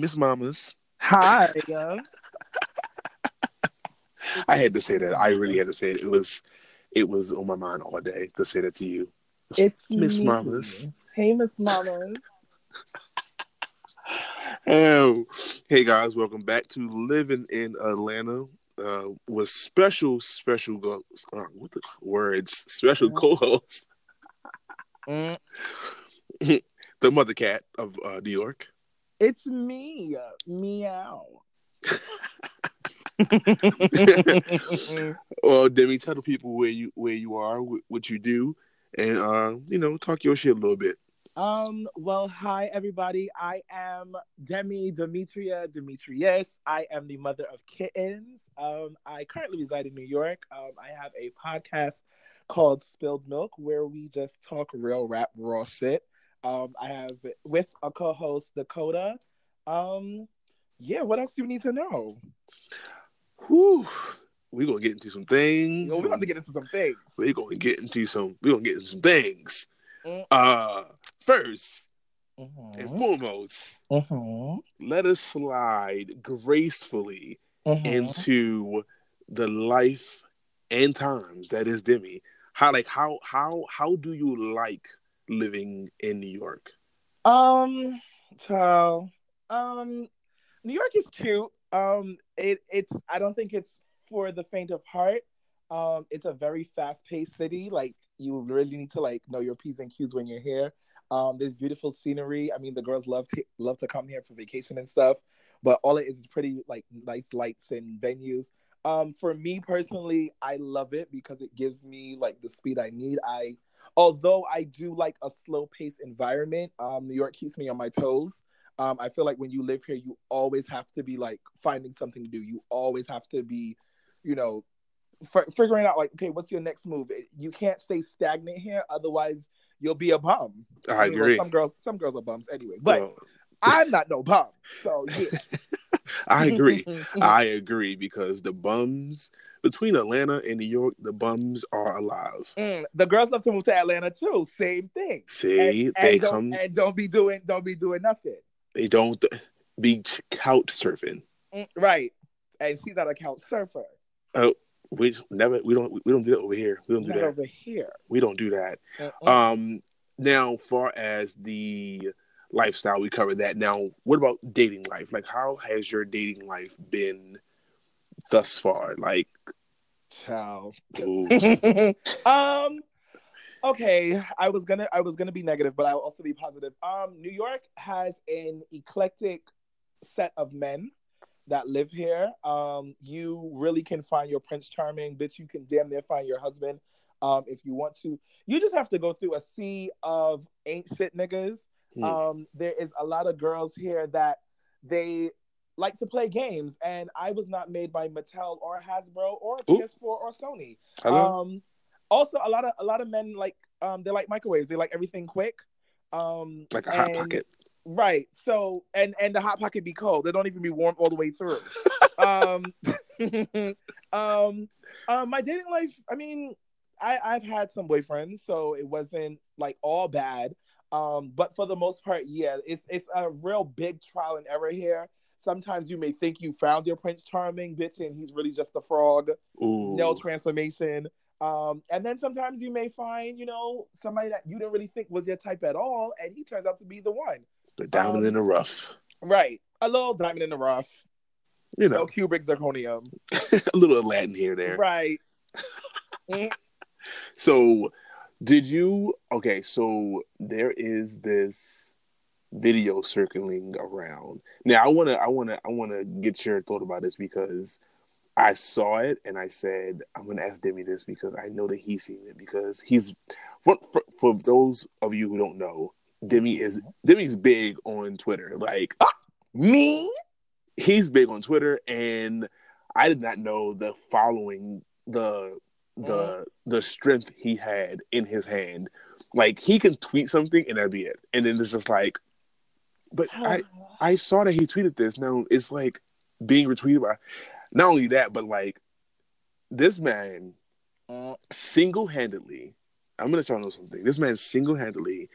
Miss Mamas. Hi. I had to say that. I really had to say it. It was on my mind all day to say that to you. It's Miss Mamas. Hey, Miss Mamas. Oh, hey guys, welcome back to Living in Atlanta. With special co-host, the mother cat of New York. It's me, meow. Well, Demi, tell the people where you are, what you do, and talk your shit a little bit. Well, hi everybody. I am Demi Demetria Demetrius. I am the mother of kittens. I currently reside in New York. I have a podcast called Spilled Milk where we just talk real rap, raw shit. I have with a co-host, Dakota. What else do you need to know? Whew. We're gonna get into some things. We're gonna get into some things. First and foremost, let us slide gracefully into the life and times that is Demi. How do you like living in New York? New York is cute. It's I don't think it's for the faint of heart. It's a very fast-paced city. Like, you really need to, like, know your P's and Q's when you're here. There's beautiful scenery. I mean, the girls love to come here for vacation and stuff. But all it is pretty, like, nice lights and venues. For me, personally, I love it because it gives me, like, the speed I need. Although I do like a slow-paced environment, New York keeps me on my toes. I feel like when you live here, you always have to be, like, finding something to do. You always have to be, figuring out, like, okay, what's your next move? You can't stay stagnant here, otherwise you'll be a bum. I agree. Some girls are bums anyway, but well, I'm not no bum. So yeah. I agree because the bums between Atlanta and New York, the bums are alive. The girls love to move to Atlanta too. Same thing. See, don't be doing nothing. They don't be couch surfing. Right, and she's not a couch surfer. Oh. We don't do that over here. We don't do that. Now, far as the lifestyle, we covered that. Now, what about dating life? Like, how has your dating life been thus far? Like, child. Okay, I was gonna be negative, but I'll also be positive. New York has an eclectic set of men that live here. You really can find your Prince Charming, bitch. You can damn near find your husband if you want to. You just have to go through a sea of ain't shit niggas. There is a lot of girls here that they like to play games, and I was not made by Mattel or Hasbro or PS4 or Sony. Hello? Also, a lot of men they like microwaves. They like everything quick. Like a Hot Pocket. Right. So, and the Hot Pocket be cold. They don't even be warm all the way through. My dating life, I mean, I've had some boyfriends, so it wasn't like all bad. But for the most part, yeah, it's a real big trial and error here. Sometimes you may think you found your Prince Charming, bitch, and he's really just a frog. Ooh. No transformation. And then sometimes you may find, somebody that you didn't really think was your type at all, and he turns out to be the one. The diamond in the rough. Right. A little diamond in the rough. No cubic zirconium. A little Aladdin here there. Right. So so there is this video circling around. Now I wanna get your thought about this because I saw it and I said, I'm going to ask Demi this because I know that he's seen it because for those of you who don't know, Demi's big on Twitter. Like, me? He's big on Twitter, and I did not know the following, the strength he had in his hand. Like, he can tweet something and that'd be it. And then it's just like, but I saw that he tweeted this. Now it's like being retweeted by... Not only that, but like this man single-handedly, I'm gonna try to know something. This man single-handedly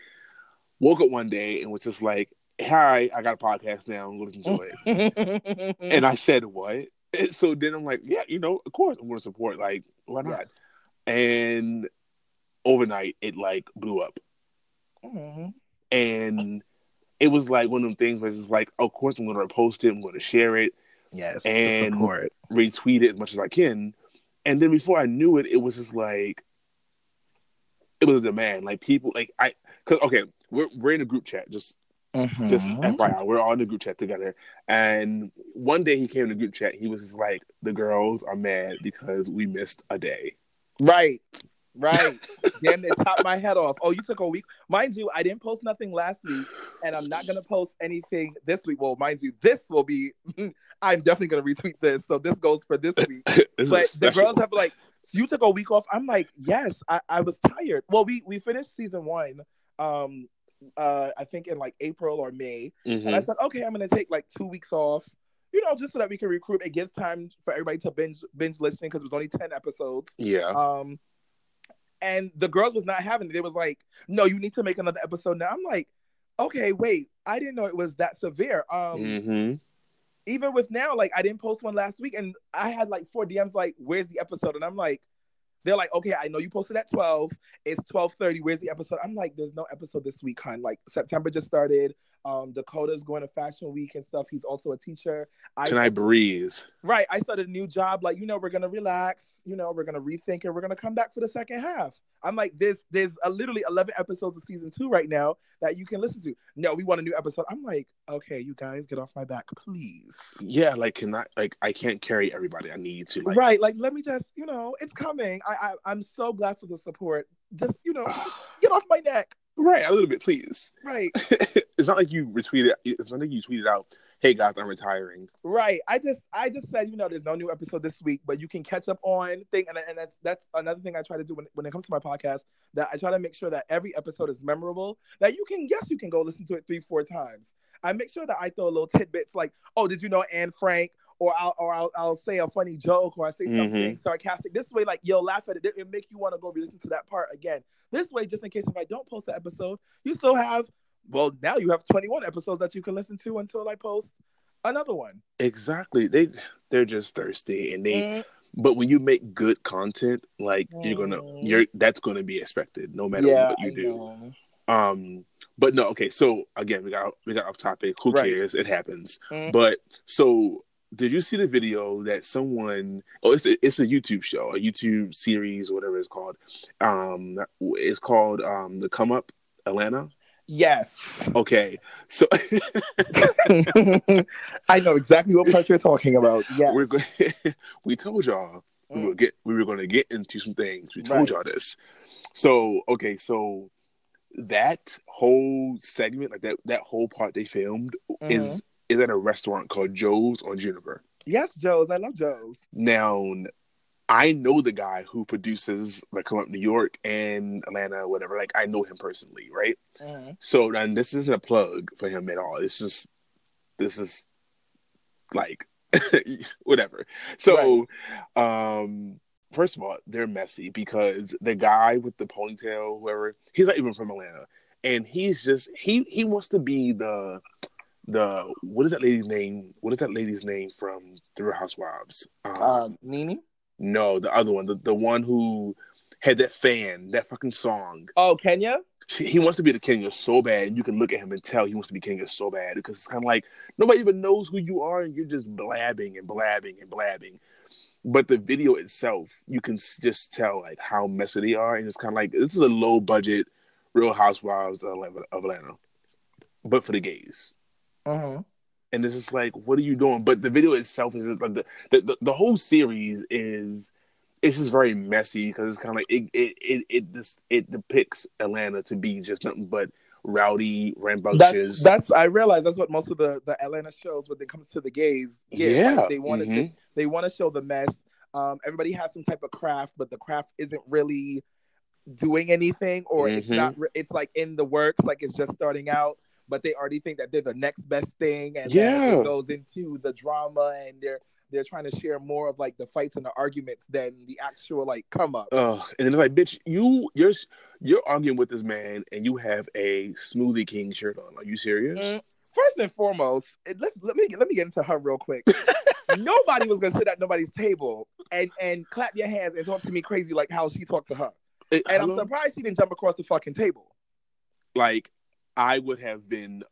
woke up one day and was just like, hi, I got a podcast now. I'm listening to it. And I said, what? And so then I'm like, yeah, you know, of course I'm going to support. Like, why not? Yeah. And overnight, it like blew up. Mm-hmm. And it was like one of them things where it's like, of course I'm going to repost it. I'm going to share it. Yes. And retweet it as much as I can. And then before I knew it, it was just like, it was a demand. Like people, like we're in a group chat, just FYI, we're all in the group chat together. And one day he came in the group chat, he was just like, the girls are mad because we missed a day. Right. Damn, it chopped my head off. Oh, you took a week. Mind you, I didn't post nothing last week, and I'm not going to post anything this week. Well, mind you, this will be, I'm definitely going to retweet this. So this goes for this week. But the girls have like, you took a week off. I'm like, yes, I was tired. Well, we finished season 1, I think in like April or May. Mm-hmm. And I said, okay, I'm going to take like 2 weeks off, you know, just so that we can recruit. It gives time for everybody to binge listening because it was only 10 episodes. Yeah. And the girls was not having it. They was like, no, you need to make another episode now. I'm like, okay, wait, I didn't know it was that severe. Even with now, like I didn't post one last week and I had like 4 DMs like, where's the episode? And I'm like, they're like, okay, I know you posted at 12. It's 12:30. Where's the episode? I'm like, there's no episode this week, hon. Like September just started. Dakota's going to Fashion Week and stuff. He's also a teacher. I breathe? Right. I started a new job. Like, you know, we're going to relax. You know, we're going to rethink and we're going to come back for the second half. I'm like, there's literally 11 episodes of season 2 right now that you can listen to. No, we want a new episode. I'm like, okay, you guys get off my back, please. Yeah. Like, I can't carry everybody. I need to. Like... Right. Like, let me just, you know, it's coming. I'm so glad for the support. Just, you know, get off my neck. Right, a little bit, please. Right. It's not like you retweeted. It's not like you tweeted out, "Hey guys, I'm retiring." Right. I just said, you know, there's no new episode this week, but you can catch up on thing. And that's another thing I try to do when it comes to my podcast. That I try to make sure that every episode is memorable. That you can go listen to it 3-4 times. I make sure that I throw little tidbits like, "Oh, did you know Anne Frank?" Or I'll say a funny joke, or I say something sarcastic. This way, like, you'll laugh at it. It'll make you want to go listen to that part again. This way, just in case if I don't post the episode, you still have, well, now you have 21 episodes that you can listen to until I post another one. Exactly. They're just thirsty. But when you make good content, like, that's going to be expected no matter what you do. But no, okay. So again, we got off topic. Who cares? It happens. Mm-hmm. But so, did you see the video that someone? Oh, it's a YouTube show, a YouTube series, whatever it's called. It's called The Come Up Atlanta. Yes. Okay. So I know exactly what part you're talking about. Yeah. We told y'all we were going to get into some things. We told y'all this. So okay, so that whole segment, like that whole part they filmed, is at a restaurant called Joe's on Juniper. Yes, Joe's. I love Joe's. Now, I know the guy who produces The Come Up New York and Atlanta, whatever. Like, I know him personally, right? Uh-huh. So, and this isn't a plug for him at all. It's just, this is, like, whatever. So, first of all, they're messy because the guy with the ponytail, whoever, he's not even from Atlanta. And he's just, he wants to be the what is that lady's name? What is that lady's name from The Real Housewives? Nene? No, the other one, the one who had that fan, that fucking song. Oh, Kenya? He wants to be the Kenya so bad. You can look at him and tell he wants to be Kenya so bad because it's kind of like nobody even knows who you are and you're just blabbing and blabbing and blabbing. But the video itself, you can just tell like how messy they are, and it's kind of like this is a low budget Real Housewives of Atlanta, but for the gays. Uh-huh. And this is like, what are you doing? But the video itself is like the whole series is, it's just very messy because it's kind of like it depicts Atlanta to be just nothing but rowdy, rambunctious. That's I realize that's what most of the Atlanta shows when it comes to the gays. Yeah, like they want to show the mess. Everybody has some type of craft, but the craft isn't really doing anything, or it's not. It's like in the works, like it's just starting out. But they already think that they're the next best thing, and then it goes into the drama, and they're trying to share more of like the fights and the arguments than the actual like come up. And it's like, bitch, you're arguing with this man, and you have a Smoothie King shirt on. Are you serious? First and foremost, let me get into her real quick. Nobody was gonna sit at nobody's table and clap your hands and talk to me crazy like how she talked to her. I'm surprised she didn't jump across the fucking table. Like, I would have been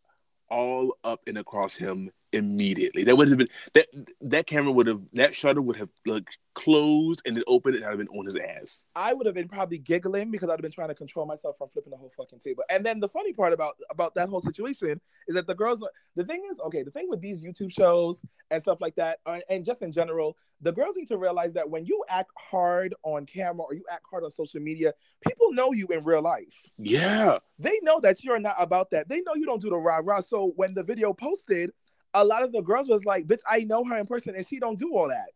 all up and across him immediately. That would have been that camera would have, that shutter would have like closed and then opened, and I'd have been on his ass. I would have been probably giggling because I'd have been trying to control myself from flipping the whole fucking table. And then the funny part about that whole situation is that the thing with these YouTube shows and stuff like that, and just in general, the girls need to realize that when you act hard on camera or you act hard on social media, people know you in real life. Yeah. They know that you're not about that. They know you don't do the rah-rah. So when the video posted, a lot of the girls was like, bitch, I know her in person and she don't do all that.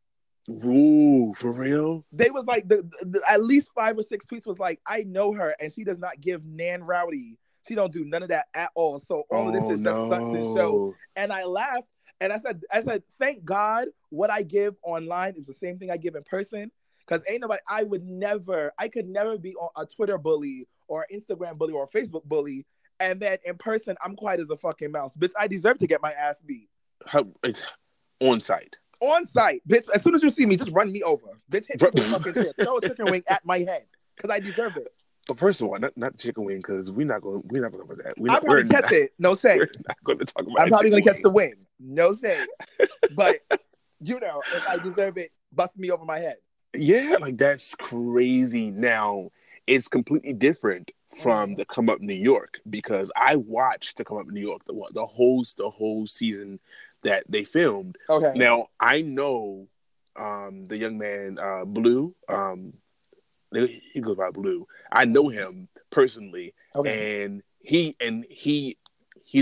Ooh, for real? They was like, at least 5 or 6 tweets was like, I know her and she does not give Nan Rowdy. She don't do none of that at all. So all of this is just stunts and shows. And I laughed and I said, thank God what I give online is the same thing I give in person. Because ain't nobody, I could never be on a Twitter bully or Instagram bully or a Facebook bully. And then in person, I'm quiet as a fucking mouse. Bitch, I deserve to get my ass beat. On site. Bitch, as soon as you see me, just run me over. Bitch, hit me with fucking shit. Throw a chicken wing at my head. Because I deserve it. But first of all, not chicken wing, because we're not going about that. I probably catch it. No say. We're not going to talk about I'm probably going to catch the wing. No say. But, you know, if I deserve it, bust me over my head. Yeah, like that's crazy. Now, it's completely different from The Come Up New York, because I watched The Come Up New York, the whole season that they filmed. Okay. Now I know the young man Blue. He goes by Blue. I know him personally, okay. And he's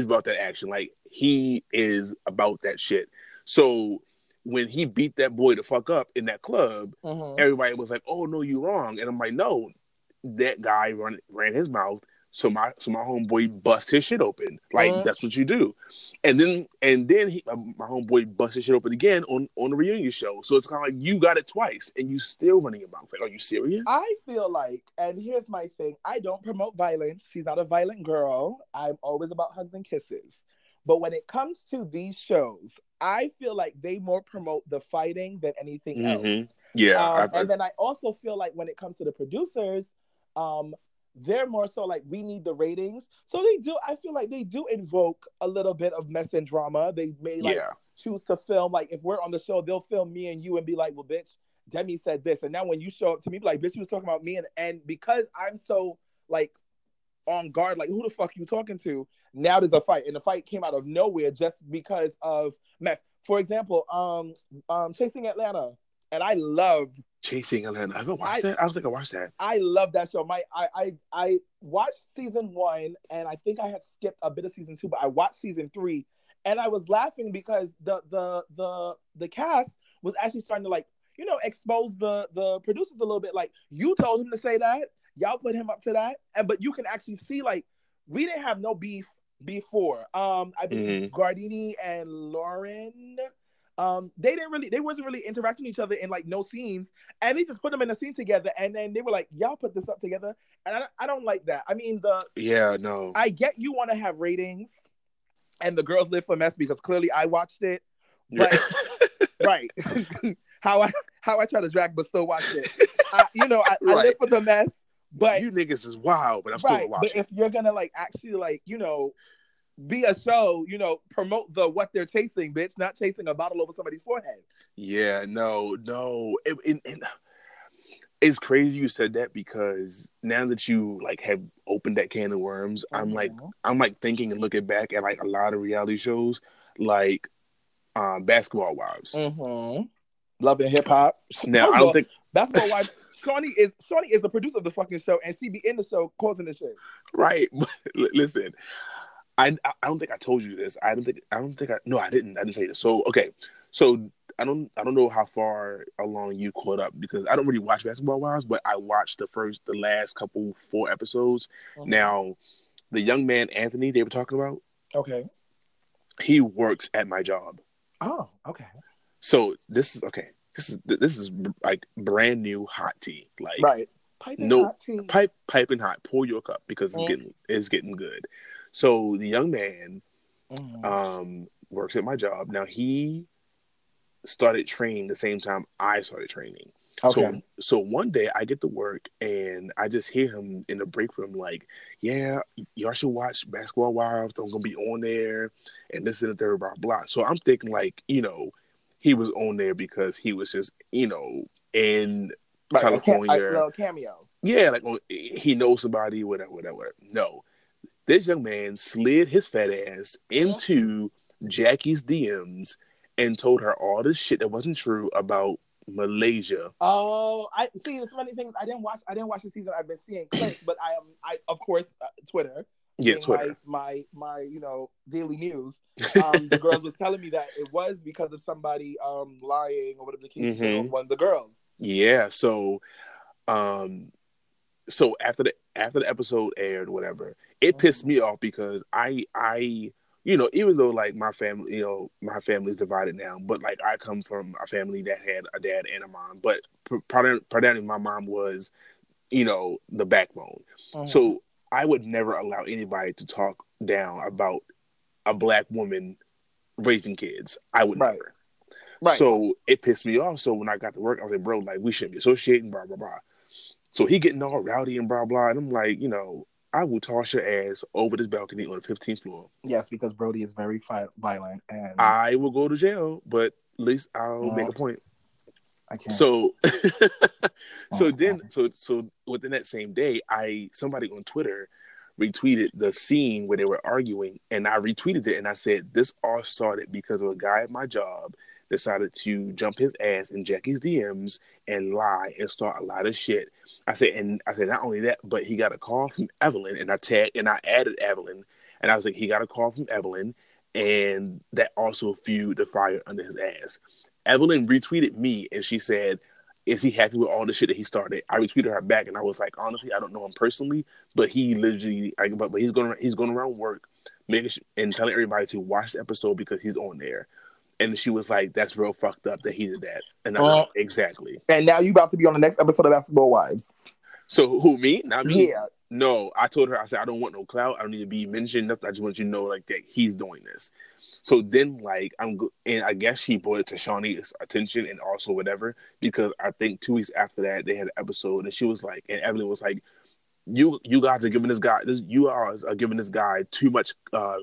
about that action. Like he is about that shit. So when he beat that boy the fuck up in that club, everybody was like, "Oh no, you wrong," and I'm like, "No." That guy ran his mouth, so my homeboy bust his shit open. Like that's what you do. And then my homeboy bust his shit open again on the reunion show. So it's kind of like you got it twice and you still running your mouth. Like, are you serious? I feel like, and here's my thing: I don't promote violence. She's not a violent girl. I'm always about hugs and kisses. But when it comes to these shows, I feel like they more promote the fighting than anything else. Yeah, and then I also feel like when it comes to the producers. They're more so like we need the ratings, so they do. I feel like they do invoke a little bit of mess and drama. They may choose to film, like if we're on the show, they'll film me and you and be like, "Well, bitch, Demi said this," and now when you show up to me, be like, "Bitch, you was talking about me," and because I'm so like on guard, like who the fuck you talking to? Now there's a fight, and the fight came out of nowhere just because of mess. For example, Chasing Atlanta, and I love. Chasing Atlanta. I haven't watched that. I don't think I watched that. I love that show. I watched season 1, and I think I had skipped a bit of season 2, but I watched season 3, and I was laughing because the cast was actually starting to like, you know, expose the producers a little bit. Like, you told him to say that. Y'all put him up to that. But you can actually see like we didn't have no beef before. I believe Gardini and Lauren. They wasn't really interacting with each other in like no scenes, and they just put them in a scene together, and then they were like, "Y'all put this up together," and I don't like that. I mean, I get you want to have ratings, and the girls live for mess because clearly I watched it, but right how I try to drag but still watch it. I live for the mess, but you niggas is wild, but I'm still watching. But if you're gonna like actually like you know. Be a show, you know, promote what they're chasing, bitch, not chasing a bottle over somebody's forehead. Yeah, no. It's crazy you said that because now that you like have opened that can of worms, I'm like thinking and looking back at like a lot of reality shows like Basketball Wives. Love and Hip Hop. Now I don't think Basketball Wives Shawnee is the producer of the fucking show and she be in the show causing the shit. Right. Listen. I don't think I told you this. I didn't tell you this. So okay, so I don't know how far along you caught up because I don't really watch Basketball Wives, but I watched the last 4 episodes. Now, the young man Anthony they were talking about. Okay. He works at my job. Oh, okay. So this is okay. This is like brand new hot tea. Like right. Piping hot. Pour your cup because it's getting good. So the young man, Mm-hmm. Works at my job. Now, he started training the same time I started training. Okay. So one day I get to work and I just hear him in the break room like, yeah, y'all should watch Basketball Wives. I'm going to be on there and this and the third, blah, blah. So I'm thinking like, you know, he was on there because he was just, you know, in like California. Like a little cameo. Yeah, like he knows somebody, whatever, whatever. No. This young man slid his fat ass into Jackie's DMs and told her all this shit that wasn't true about Malaysia. Oh, I see. The funny thing is, I didn't watch the season. I've been seeing clips, but I of course, Twitter. Yeah, Twitter. My you know, daily news. The girls was telling me that it was because of somebody lying or whatever the case on one of the girls. Yeah. So, so after the episode aired, whatever, it pissed me off because I you know, even though like my family's divided now, but like I come from a family that had a dad and a mom, but predominantly my mom was, you know, the backbone. Mm-hmm. So I would never allow anybody to talk down about a black woman raising kids. I would never. Right. So it pissed me off. So when I got to work, I was like, bro, like we shouldn't be associating, blah, blah, blah. So he getting all rowdy and blah, blah. And I'm like, you know, I will toss your ass over this balcony on the 15th floor. Yes, because Brody is very violent. And I will go to jail, but at least I'll make a point. I can't. So, so within that same day, somebody on Twitter retweeted the scene where they were arguing, and I retweeted it, and I said, this all started because of a guy at my job decided to jump his ass in Jackie's DMs and lie and start a lot of shit. I said, not only that, but he got a call from Evelyn, and I added Evelyn, and I was like, he got a call from Evelyn, and that also fueled the fire under his ass. Evelyn retweeted me, and she said, is he happy with all the shit that he started? I retweeted her back, and I was like, honestly, I don't know him personally, but he literally, but he's going around work, and telling everybody to watch the episode because he's on there. And she was like, that's real fucked up that he did that. And I'm like, exactly. And now you about to be on the next episode of Basketball Wives. So who, me? Not me? Yeah. No, I told her, I said, I don't want no clout. I don't need to be mentioned. Nothing. I just want you to know like that he's doing this. So then like, I guess she brought it to Shawnee's attention and also whatever, because I think 2 weeks after that, they had an episode and she was like, and Evelyn was like, you guys are giving this guy too much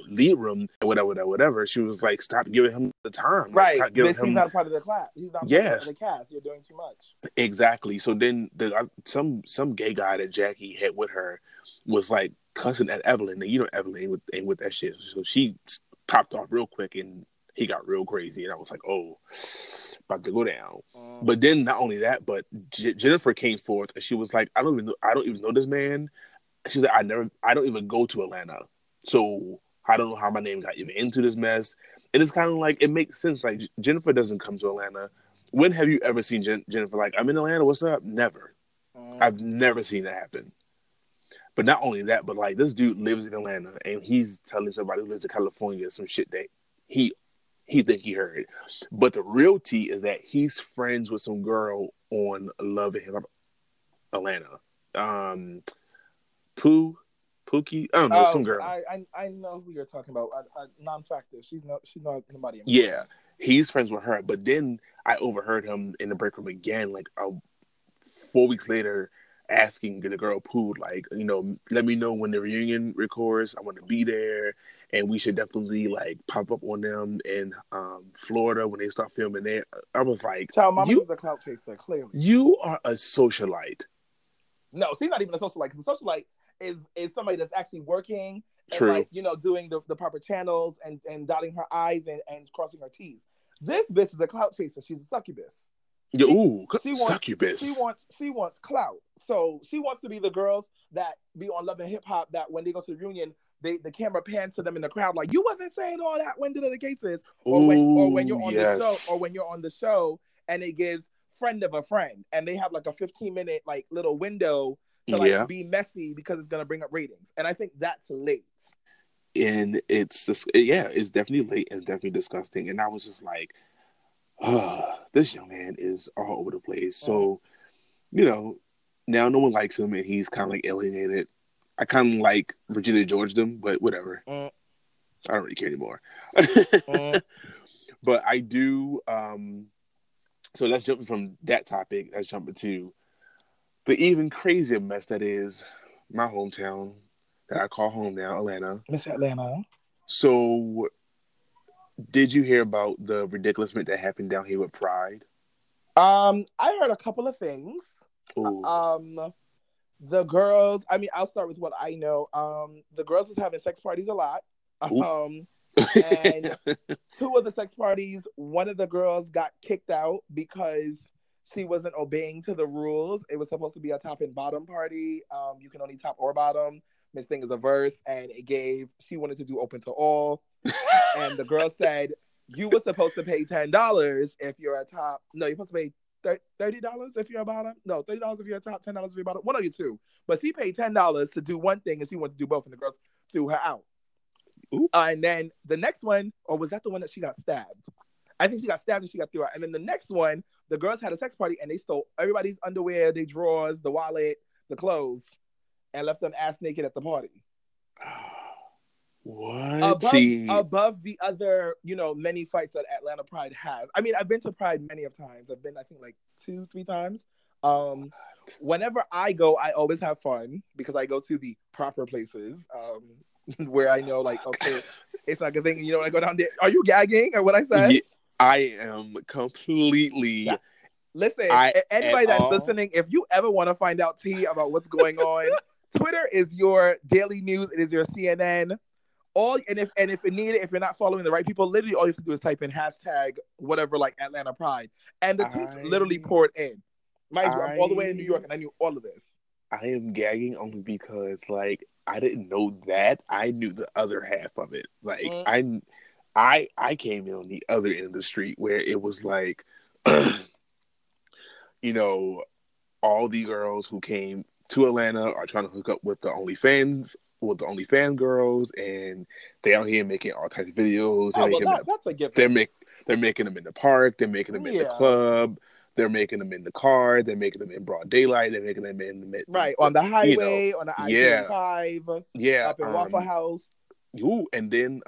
lead room and whatever. She was like, stop giving him the time. Right. Like, he's not part of the class. He's not part of the cast. You're doing too much. Exactly. So then some gay guy that Jackie had with her was like cussing at Evelyn. And you know Evelyn ain't with that shit. So she popped off real quick and he got real crazy. And I was like, oh, about to go down. But then not only that, but Jennifer came forth and she was like, I don't even know this man. She's like, I don't even go to Atlanta. So I don't know how my name got even into this mess. And it's kind of like, it makes sense. Like Jennifer doesn't come to Atlanta. When have you ever seen Jennifer like, I'm in Atlanta, what's up? Never. I've never seen that happen. But not only that, but like this dude lives in Atlanta and he's telling somebody who lives in California some shit that he think he heard. But the real tea is that he's friends with some girl on Love and Hip Hop Atlanta. Pookie? I don't know, some girl. I know who you're talking about. Non-factor. She's not nobody. Yeah, he's friends with her. But then I overheard him in the break room again, like 4 weeks later, asking the girl Pooh, like, you know, let me know when the reunion records. I want to be there. And we should definitely like pop up on them in Florida when they start filming there. I was like, child, my mama's a clout chaser, clearly. You are a socialite. No, she's not even a socialite. Because a socialite is somebody that's actually working and like, you know, doing the proper channels and dotting her I's and crossing her T's. This bitch is a clout chaser. She's a succubus. Yeah, succubus. She wants clout. So she wants to be the girls that be on Love and Hip Hop that when they go to the reunion, the camera pans to them in the crowd like, you wasn't saying all that when the case is, or when you're on the show and it gives friend of a friend and they have like a 15-minute like little window to like be messy because it's gonna bring up ratings. And I think that's late. And it's definitely late and definitely disgusting. And I was just like, this young man is all over the place. So, you know, now no one likes him and he's kind of like alienated. I kind of like Virginia George them, but whatever. I don't really care anymore. But I do. So let's jump from that topic. Let's jump into the even crazier mess that is my hometown that I call home now, Atlanta. Miss Atlanta. So did you hear about the ridiculous event that happened down here with Pride? I heard a couple of things. Ooh. The girls, I mean, I'll start with what I know. The girls was having sex parties a lot. And two of the sex parties, one of the girls got kicked out because she wasn't obeying to the rules. It was supposed to be a top and bottom party. You can only top or bottom. Miss Thing is a verse, and it gave, she wanted to do open to all. And the girl said, you were supposed to pay $10 if you're a top. No, you're supposed to pay $30 if you're a bottom. No, $30 if you're a top, $10 if you're a bottom. One of you two. But she paid $10 to do one thing, and she wanted to do both, and the girls threw her out. And then the next one, or was that the one that she got stabbed? I think she got stabbed and she got threw out. And then the next one, the girls had a sex party and they stole everybody's underwear, their drawers, the wallet, the clothes, and left them ass naked at the party. What? Above the other, you know, many fights that Atlanta Pride has. I mean, I've been to Pride many of times. I've been, I think, like 2-3 times. Whenever I go, I always have fun because I go to the proper places. Where I know, like, okay, it's like a thing, and you know, when I go down there, are you gagging at what I said? Yeah, I am completely. Yeah. Listen, anybody that's listening, if you ever want to find out tea about what's going on, Twitter is your daily news. It is your CNN. And if it needed, if you're not following the right people, literally all you have to do is type in hashtag whatever, like Atlanta Pride, and the tweets literally poured in. Mind you, I'm all the way in New York, and I knew all of this. I am gagging only because, like, I didn't know that. I knew the other half of it. Like, I came in on the other end of the street where it was like, you know, all the girls who came to Atlanta are trying to hook up with the OnlyFans, with the OnlyFans girls, and they out here making all kinds of videos. Oh, well, that's a gift. They're making them in the park. They're making them in the club. They're making them in the car. They're making them in broad daylight. They're making them in the mid. Right. On the highway, you know, on the I-25. Yeah. Up in Waffle House. Ooh, and then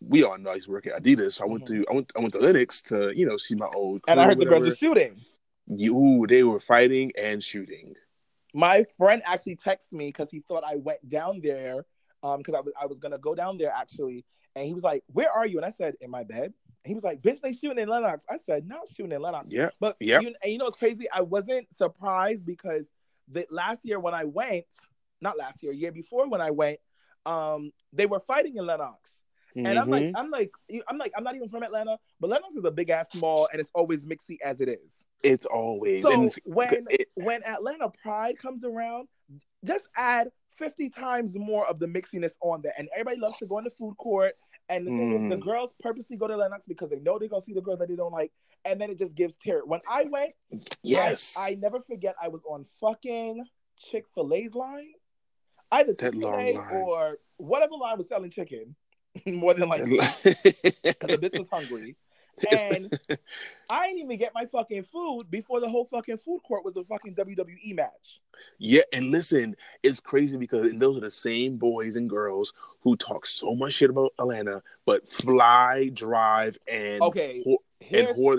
we all know I used to work at Adidas. So I went to Lenox to, you know, see my old crew. And I heard the girls were shooting. They were fighting and shooting. My friend actually texted me because he thought I went down there. Because I was gonna go down there actually. And he was like, "Where are you?" And I said, "In my bed." He was like, "Bitch, they shooting in Lenox." I said, "Not shooting in Lenox." Yeah. But you know it's crazy. I wasn't surprised because year before when I went, they were fighting in Lenox. And I'm like, I'm not even from Atlanta, but Lenox is a big ass mall and it's always mixy as it is. It's always. So when Atlanta Pride comes around, just add 50 times more of the mixiness on there. And everybody loves to go in the food court. And the thing is, the girls purposely go to Lenox because they know they're going to see the girls that they don't like. And then it just gives terror. When I went, yes, I never forget, I was on fucking Chick-fil-A's line. Either Chick-fil-A or whatever line was selling chicken. More than likely. Because the bitch was hungry. And I didn't even get my fucking food before the whole fucking food court was a fucking WWE match. Yeah, and listen, it's crazy because those are the same boys and girls who talk so much shit about Atlanta, but fly, drive, and whore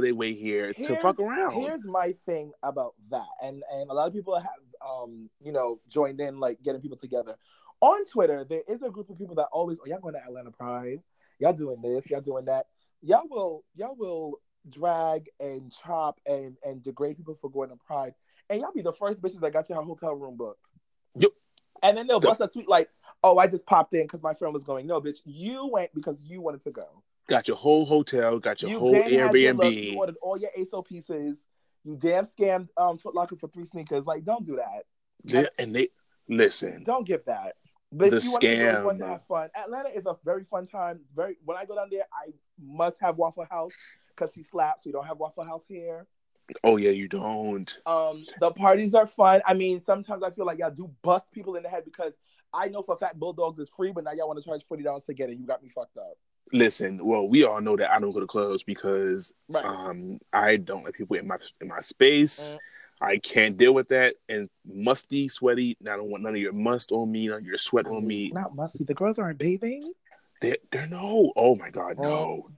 they way here to fuck around. Here's my thing about that, and a lot of people have you know, joined in, like, getting people together on Twitter. There is a group of people that always, "Oh, y'all going to Atlanta Pride? Y'all doing this? Y'all doing that?" Y'all will drag and chop and degrade people for going to Pride. And y'all be the first bitches that got your hotel room booked. Yep. And then they'll bust a tweet like, "Oh, I just popped in because my friend was going." No, bitch, you went because you wanted to go. Got your whole hotel, got your whole Airbnb. You ordered all your ASO pieces. You damn scammed Foot Locker for 3 sneakers. Like, don't do that. Yeah, and they, listen. Don't give that. But the scam. Want to have fun. Atlanta is a very fun time. Very. When I go down there, I must have Waffle House because she slaps. We don't have Waffle House here. Oh yeah, you don't. The parties are fun. I mean, sometimes I feel like y'all do bust people in the head because I know for a fact Bulldogs is free, but now y'all want to charge $40 to get it. You got me fucked up. Listen, well, we all know that I don't go to clubs because I don't let people in my space. I can't deal with that. And musty, sweaty. I don't want none of your must on me, none of your sweat on me. Not musty. The girls aren't bathing. They're no. Oh my God, no.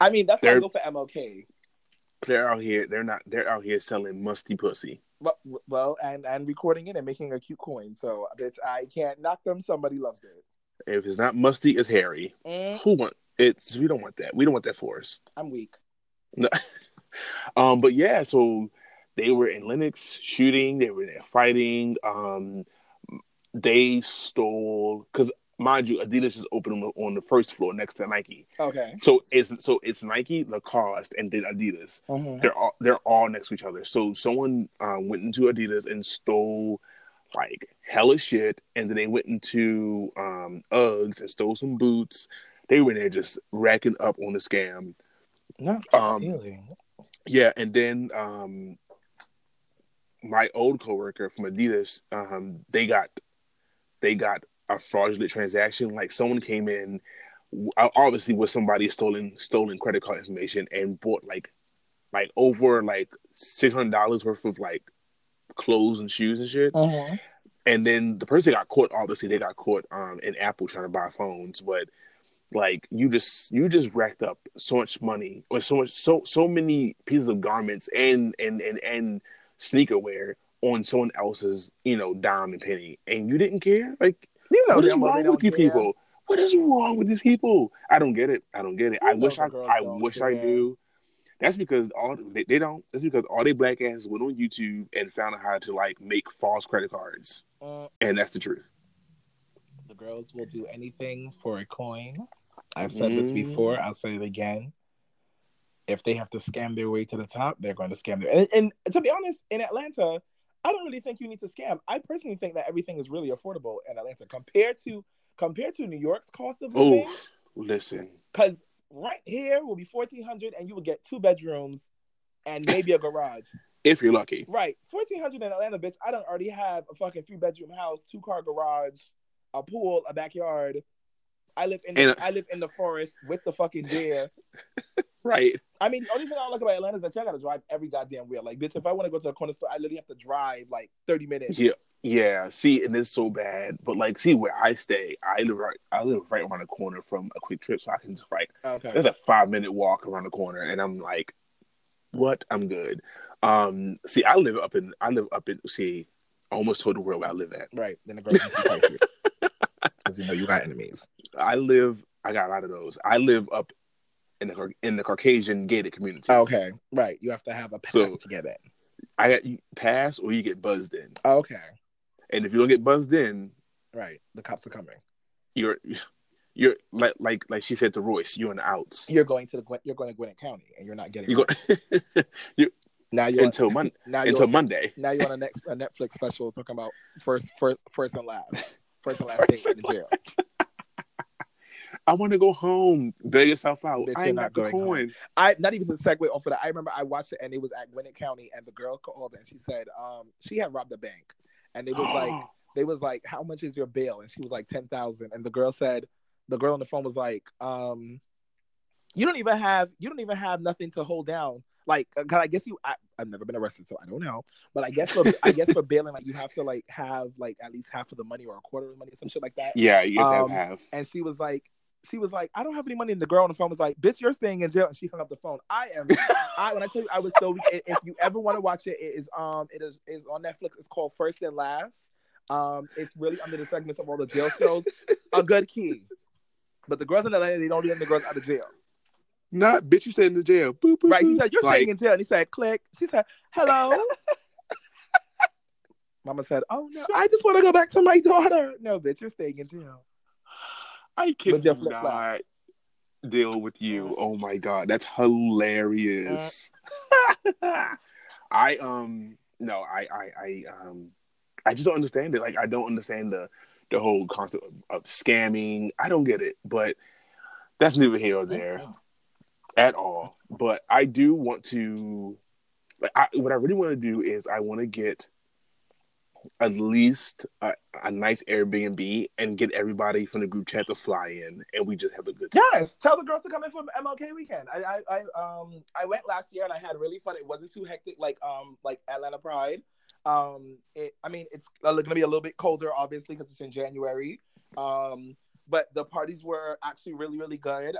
I mean, that's why I go for MLK. They're out here. They're not. They're out here selling musty pussy. Well, and recording it and making a cute coin. So I can't knock them. Somebody loves it. If it's not musty, it's hairy. Who want it? We don't want that. We don't want that for us. I'm weak. No. But yeah, so they were in Lenox shooting. They were there fighting. They stole, because mind you, Adidas is open on the first floor next to Nike. Okay. So it's Nike, Lacoste, and then Adidas. Mm-hmm. They're all next to each other. So someone went into Adidas and stole like hella shit, and then they went into Uggs and stole some boots. They were there just racking up on the scam. Not stealing. Yeah, and then my old coworker from Adidas, they got a fraudulent transaction. Like someone came in, obviously with somebody stolen credit card information, and bought like over like $600 worth of like clothes and shoes and shit. Mm-hmm. And then the person got caught. Obviously, they got caught in Apple trying to buy phones, but like you just racked up so much money, or so many pieces of garments and sneaker wear on someone else's dime and penny, and you didn't care. Like. What is wrong with you people? What is wrong with these people? I don't get it. I wish I knew. That's because That's because all they black asses went on YouTube and found out how to like make false credit cards, and that's the truth. The girls will do anything for a coin. I've said this before. I'll say it again. If they have to scam their way to the top, they're going to scam their. And to be honest, in Atlanta, I don't really think you need to scam. I personally think that everything is really affordable in Atlanta compared to New York's cost of living. Oh, listen. Because right here will be $1,400, and you will get 2 bedrooms and maybe a garage if you're lucky. Right, $1,400 in Atlanta, bitch. I don't already have a fucking 3-bedroom house, 2-car garage, a pool, a backyard. I live in the forest with the fucking deer. Right. I mean, the only thing I like about Atlanta is that y'all gotta drive every goddamn wheel. Like, bitch, if I want to go to a corner store, I literally have to drive like 30 minutes. Yeah. See, and it's so bad. But like, see where I stay, I live right around the corner from a quick trip, so I can just like, there's a 5-minute walk around the corner, and I'm like, what? I'm good. See, I live up in I almost told the world where I live at. Right. Then the girl can fight you because you got enemies. I got a lot of those. I live up in the Caucasian gated communities. Okay, right. You have to have a pass to get in. I got you pass, or you get buzzed in. Okay. And if you don't get buzzed in, right, the cops are coming. You're like she said to Royce, you're in the outs. You're going to Gwinnett County, and you're not getting. Now you're until Monday. Now you're on a Netflix special talking about first and last date in the jail. I want to go home. Bail yourself out. I ain't got the coin. Not even to segue off of that. I remember I watched it, and it was at Gwinnett County, and the girl called and she said she had robbed a bank, and it was like they was like, how much is your bail? And she was like $10,000, and the girl on the phone was like, you don't even have nothing to hold down. Like, cause I guess I've never been arrested, so I don't know. But I guess for bailing, like you have to like have like at least half of the money or a quarter of the money or some shit like that. Yeah, you have to have half. And she was like, I don't have any money. And the girl on the phone was like, bitch, you're staying in jail. And she hung up the phone. When I tell you, I was so weak. If you ever want to watch it, it is on Netflix. It's called First and Last. It's really under the segments of all the jail shows. A good key. But the girls in Atlanta, they don't let the girls out of jail. Not, bitch, you staying in the jail. Boop, boop, right, he said, you're staying in jail. And he said, click. She said, hello. Mama said, oh, no, I just want to go back to my daughter. No, bitch, you're staying in jail. I cannot deal with you. Oh my God, that's hilarious. I just don't understand it. Like, I don't understand the whole concept of scamming. I don't get it, but that's neither here or there at all. But I do want to. What I really want to do is I want to get at least a nice Airbnb and get everybody from the group chat to fly in, and we just have a good time. Yes, tell the girls to come in for MLK weekend. I went last year and I had really fun. It wasn't too hectic like Atlanta Pride. It's going to be a little bit colder, obviously, because it's in January. But the parties were actually really, really good.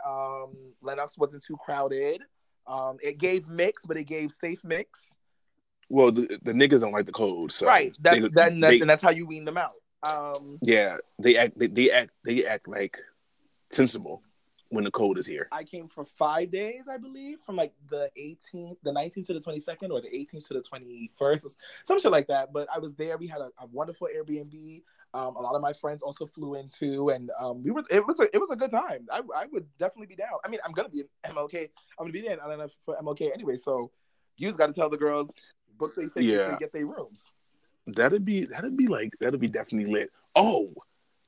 Lenox wasn't too crowded. It gave mix, but it gave safe mix. Well, the niggas don't like the cold, so right. That's how you wean them out. Yeah, they act like sensible when the cold is here. I came for 5 days, I believe, from like the 19th to the 22nd, or the 18th to the 21st, some shit like that. But I was there. We had a wonderful Airbnb. A lot of my friends also flew in too, and it was a good time. I would definitely be down. I mean, I'm gonna be in MLK. I'm gonna be there in Atlanta for MLK anyway. So you just got to tell the girls. Book they tickets and get their rooms. That'd be definitely lit. Oh,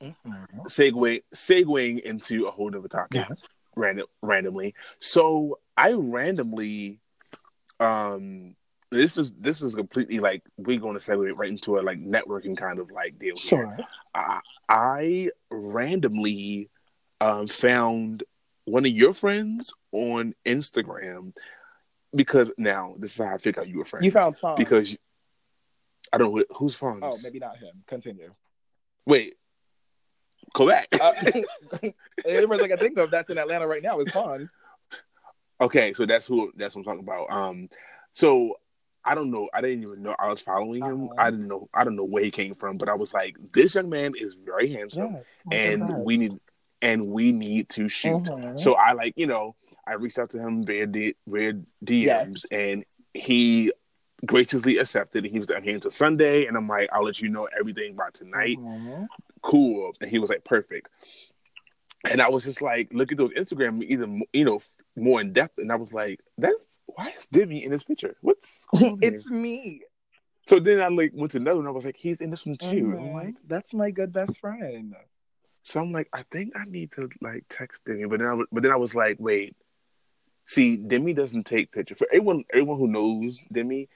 mm-hmm. Segueing into a whole nother topic, yes. Randomly. So I randomly, this is completely like we're going to segue right into a like networking kind of like deal. Sure. Here. I randomly found one of your friends on Instagram. Because now this is how I figured out you were friends. You found Fawn. Because I don't know who's Fawn. Oh, maybe not him. Continue. Wait, go back. Everyone's like, I think of that's in Atlanta right now is Fawn. Okay, so that's what I'm talking about. So I don't know. I didn't even know I was following him. I don't know where he came from, but I was like, this young man is very handsome, yes. Oh, and we need to shoot. Mm-hmm. So I like I reached out to him via DMs, yes. And he graciously accepted. He was down here until Sunday, and I'm like, I'll let you know everything by tonight. Mm-hmm. Cool. And he was like, perfect. And I was just like, look at those Instagram, even more in depth. And I was like, why is Demi in this picture? What's going on? It's me. So then I like went to another one. I was like, he's in this one too. Mm-hmm. I'm like, that's my good best friend. So I'm like, I think I need to like text Demi, but then I was like, wait. See, Demi doesn't take pictures. For everyone who knows Demi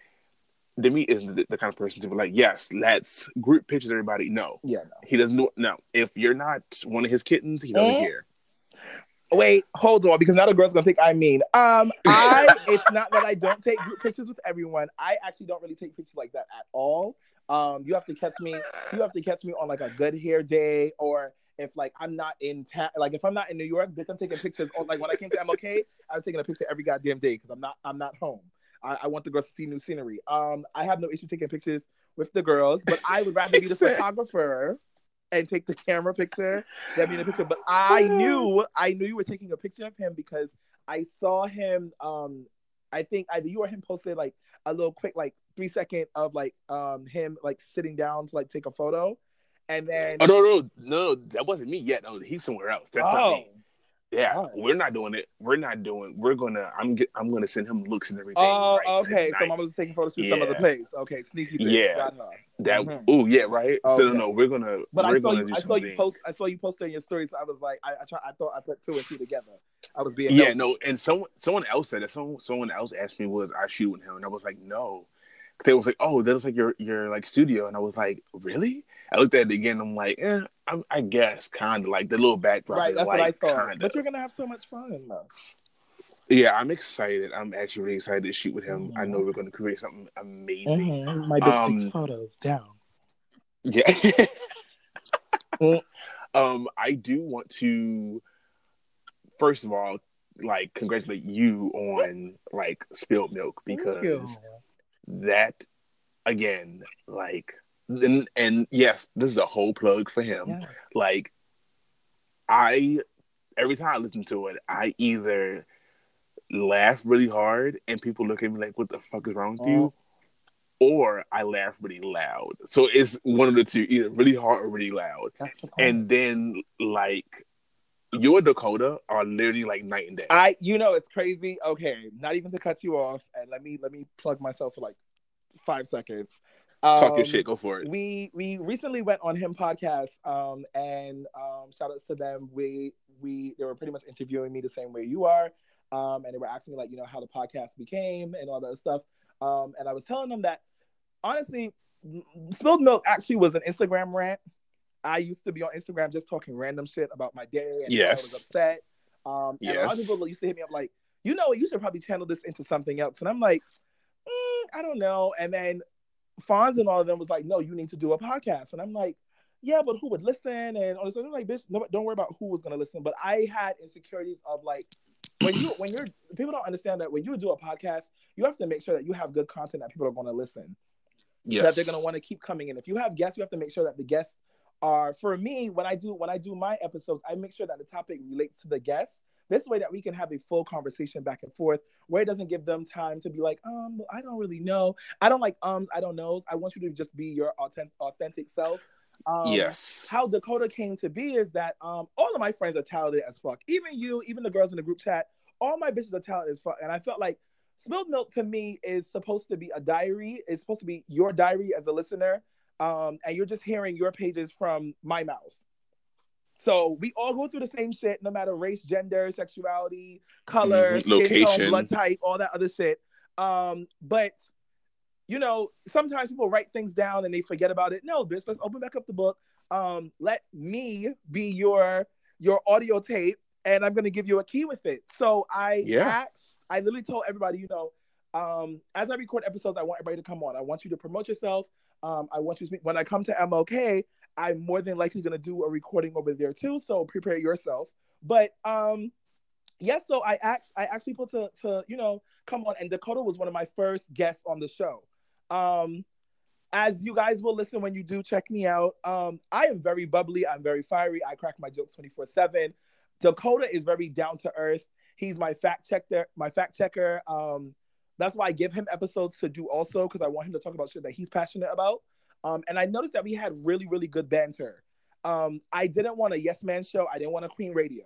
isn't the kind of person to be like, yes, let's group pictures everybody. No. Yeah, no. He doesn't do it. No. If you're not one of his kittens, he doesn't care. Wait, hold on, because now the girl's going to think I mean. It's not that I don't take group pictures with everyone. I actually don't really take pictures like that at all. You have to catch me on like a good hair day, or if like I'm not in town, like if I'm not in New York, bitch, I'm taking pictures. Like when I came to MLK, I was taking a picture every goddamn day because I'm not home. I want the girls to see new scenery. I have no issue taking pictures with the girls, but I would rather be the photographer and take the camera picture than be in a picture. But I knew you were taking a picture of him because I saw him. I think either you or him posted like a little quick like 3-second of like him like sitting down to like take a photo. And then no, that wasn't me yet. No, he's somewhere else. That's not me. Yeah, oh. We're not doing it. I'm gonna send him looks and everything. Oh, right, okay. Tonight. So mom was taking photos to some other place. Okay, sneaky bitch. Yeah, that. Mm-hmm. Oh yeah, right. Okay. So no, we're gonna. But we're I saw you posting your story, so I was like, I thought I put two and two together. I was being. Yeah, healthy. No, and someone else said that. Someone else asked me, was I shooting him? And I was like, no. They was like, oh, that was like your like studio, and I was like, really? I looked at it again. I'm like, I guess kind of like the little backdrop. Right, that's like, what I thought. Kinda. But you're gonna have so much fun, though. Yeah, I'm excited. I'm actually really excited to shoot with him. Mm-hmm. I know we're gonna create something amazing. Mm-hmm. My district photos down. Yeah. I do want to, first of all, like congratulate you on like Spilled Milk, because that again, like. And yes, this is a whole plug for him. Yeah. Like, every time I listen to it, I either laugh really hard and people look at me like, what the fuck is wrong with you? Or I laugh really loud. So it's one of the two, either really hard or really loud. And then, like, you and Dakota are literally like night and day. It's crazy. Okay, not even to cut you off. And let me plug myself for like 5 seconds. Talk your shit, go for it. We recently went on him podcast, and shout outs to them. They were pretty much interviewing me the same way you are, and they were asking me like how the podcast became and all that stuff, and I was telling them that honestly Spilled Milk actually was an Instagram rant. I used to be on Instagram just talking random shit about my day and yes. I was upset. And a lot of people used to hit me up like, you know what, you should probably channel this into something else. And I'm like, I don't know. And then Fonz and all of them was like, no, you need to do a podcast. And I'm like, yeah, but who would listen? And all this other, like, bitch, no, don't worry about who was going to listen. But I had insecurities of like, when you're people don't understand that when you do a podcast, you have to make sure that you have good content that people are going to listen. Yes. That they're going to want to keep coming in. If you have guests, you have to make sure that the guests are, for me, when I do my episodes, I make sure that the topic relates to the guests. This way that we can have a full conversation back and forth where it doesn't give them time to be like, I don't really know. I don't like I don't knows. I want you to just be your authentic self. Yes. How Dakota came to be is that all of my friends are talented as fuck. Even you, even the girls in the group chat, all my bitches are talented as fuck. And I felt like Spilled Milk to me is supposed to be a diary. It's supposed to be your diary as a listener. And you're just hearing your pages from my mouth. So we all go through the same shit, no matter race, gender, sexuality, color, location, skin tone, blood type, all that other shit. But, you know, sometimes people write things down and they forget about it. No, bitch, let's open back up the book. Let me be your audio tape, and I'm going to give you a key with it. So I literally told everybody, you know, as I record episodes, I want everybody to come on. I want you to promote yourself. I want you to speak. When I come to MLK, I'm more than likely going to do a recording over there too, so prepare yourself. But so I asked people to you know, come on, and Dakota was one of my first guests on the show. As you guys will listen when you do check me out, I am very bubbly, I'm very fiery, I crack my jokes 24/7. Dakota is very down to earth. He's my fact checker. That's why I give him episodes to do also, because I want him to talk about shit that he's passionate about. And I noticed that we had really, really good banter. I didn't want a yes man show. I didn't want a queen radio.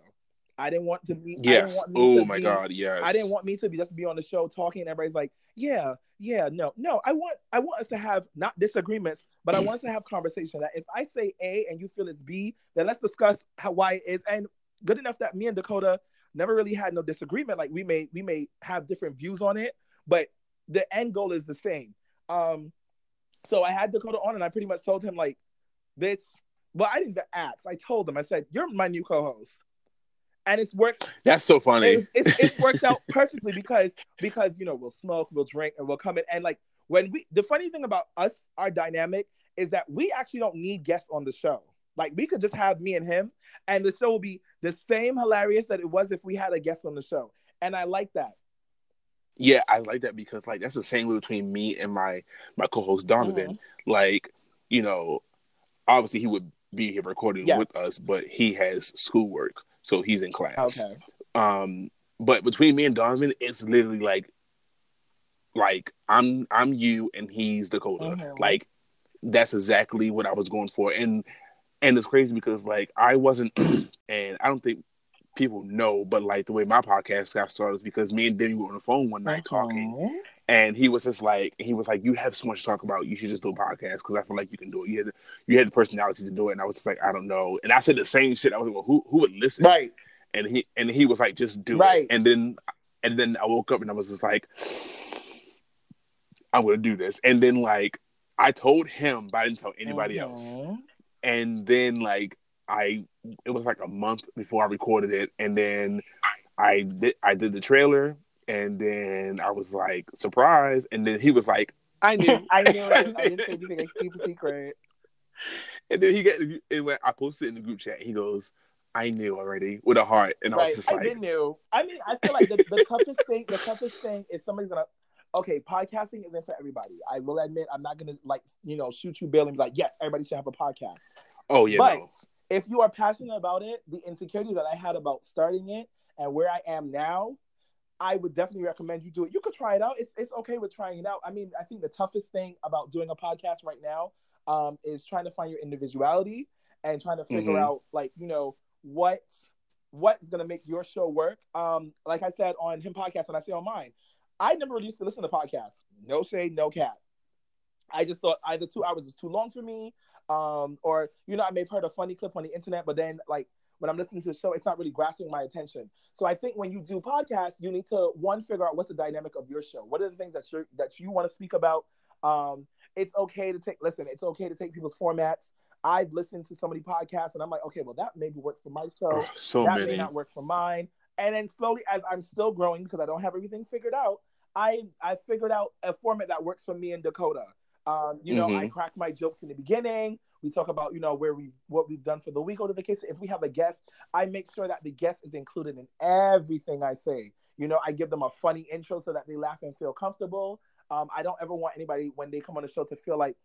I didn't want to be. Yes. Oh my God. Yes. I didn't want me to be just be on the show talking and everybody's like, no. I want us to have not disagreements, but I want us to have conversation. That if I say A and you feel it's B, then let's discuss why it is. And good enough that me and Dakota never really had no disagreement. Like we may have different views on it, but the end goal is the same. So I had Dakota on, and I pretty much told him, like, bitch, well, I didn't even ask. I told him, I said, you're my new co-host. And it's worked. That's so funny. It's worked out perfectly because, you know, we'll smoke, we'll drink, and we'll come in. And, like, the funny thing about us, our dynamic, is that we actually don't need guests on the show. Like, we could just have me and him, and the show will be the same hilarious that it was if we had a guest on the show. And I like that. Yeah, I like that because, like, that's the same way between me and my co-host Donovan. Mm-hmm. Like, you know, obviously he would be here recording with us, but he has schoolwork, so he's in class. Okay. But between me and Donovan, it's literally like I'm you and he's Dakota. Okay. Like, that's exactly what I was going for, and it's crazy because, like, I wasn't, and I don't think people know, but like the way my podcast got started is because me and Demi were on the phone one night talking, and he was like, you have so much to talk about, you should just do a podcast because I feel like you can do it. You had the personality to do it, and I was just like, I don't know. And I said the same shit. I was like, well, who would listen? Right. And he was like, just do it. And then I woke up and I was just like, I'm gonna do this. And then, like, I told him, but I didn't tell anybody else. And then, like, it was like a month before I recorded it, and then I did the trailer, and then I was like, surprised, and then he was like, I knew. I knew it. I didn't say anything. I keep a secret. And then when I posted it in the group chat, he goes, I knew already, with a heart, and I was just like, I knew. I mean, I feel like the toughest thing is somebody's gonna. Okay, podcasting isn't for everybody. I will admit, I'm not gonna, like, you know, shoot you bill and be like, yes, everybody should have a podcast. Oh yeah, but. No. If you are passionate about it, the insecurity that I had about starting it and where I am now, I would definitely recommend you do it. You could try it out. It's okay with trying it out. I mean, I think the toughest thing about doing a podcast right now is trying to find your individuality and trying to figure out, like, you know, what's going to make your show work. Like I said on him podcast and I say on mine, I never really used to listen to podcasts. No shade, no cap. I just thought either 2 hours is too long for me. Or, you know, I may have heard a funny clip on the internet, but then, like, when I'm listening to the show, it's not really grasping my attention. So I think when you do podcasts, you need to, one, figure out what's the dynamic of your show. What are the things that you want to speak about? it's okay to take, listen, it's okay to take people's formats. I've listened to so many podcasts and I'm like, okay, well, that maybe works for my show. Oh, so that many. May not work for mine. And then slowly, as I'm still growing because I don't have everything figured out, I figured out a format that works for me and Dakota. You know, I crack my jokes in the beginning. We talk about, you know, what we've done for the week, or the case. If we have a guest, I make sure that the guest is included in everything I say. You know, I give them a funny intro so that they laugh and feel comfortable. I don't ever want anybody when they come on the show to feel like,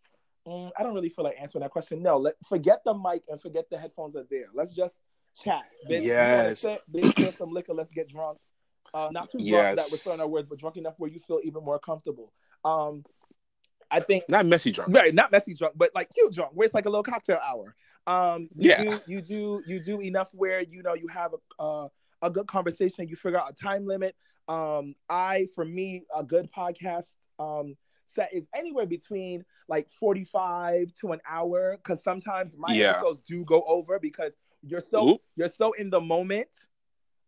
I don't really feel like answering that question. No, forget the mic and forget the headphones are there. Let's just chat. Bitch, yes. Bitch, get some liquor. Let's get drunk. Not too drunk that we're throwing our words, but drunk enough where you feel even more comfortable. I think not messy drunk, right? Not messy drunk, but like cute drunk, where it's like a little cocktail hour. You do enough where you know you have a good conversation. You figure out a time limit. For me, a good podcast set is anywhere between like 45 to an hour, because sometimes my episodes do go over because you're so in the moment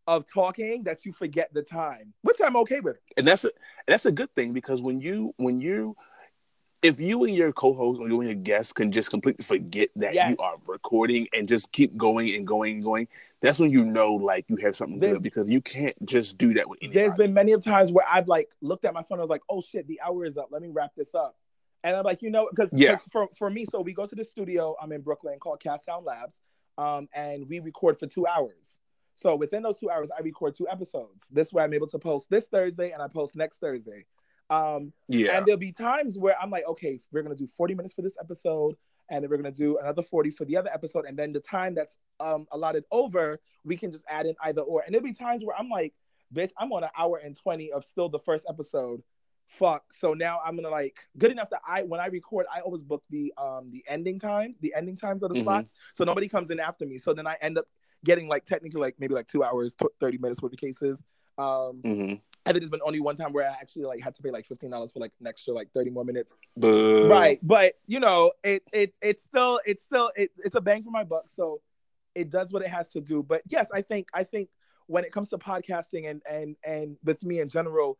of talking that you forget the time, which I'm okay with. And that's a good thing, because when you if you and your co-host or you and your guests can just completely forget that you are recording and just keep going and going and going, that's when you know, like, you have something good, because you can't just do that with anybody. There's been many of times where I've, like, looked at my phone and I was like, oh, shit, the hour is up. Let me wrap this up. And I'm like, you know, because for me, so we go to the studio. I'm in Brooklyn called Castown Labs, and we record for 2 hours. So within those 2 hours, I record 2 episodes. This way I'm able to post this Thursday and I post next Thursday. And there'll be times where I'm like, okay, we're going to do 40 minutes for this episode, and then we're going to do another 40 for the other episode, and then the time that's allotted over, we can just add in either or. And there'll be times where I'm like, bitch, I'm on an hour and 20 of still the first episode. Fuck. So now I'm going to, like, good enough that when I record, I always book the ending times of the slots, so nobody comes in after me. So then I end up getting, like, technically, like, maybe, like, 2 hours, 30 minutes worth of cases. I think there's been only one time where I actually, like, had to pay like $15 for like an extra like 30 more minutes. Boo. Right, but you know, it's still a bang for my buck, so it does what it has to do. But yes, I think when it comes to podcasting and with me in general,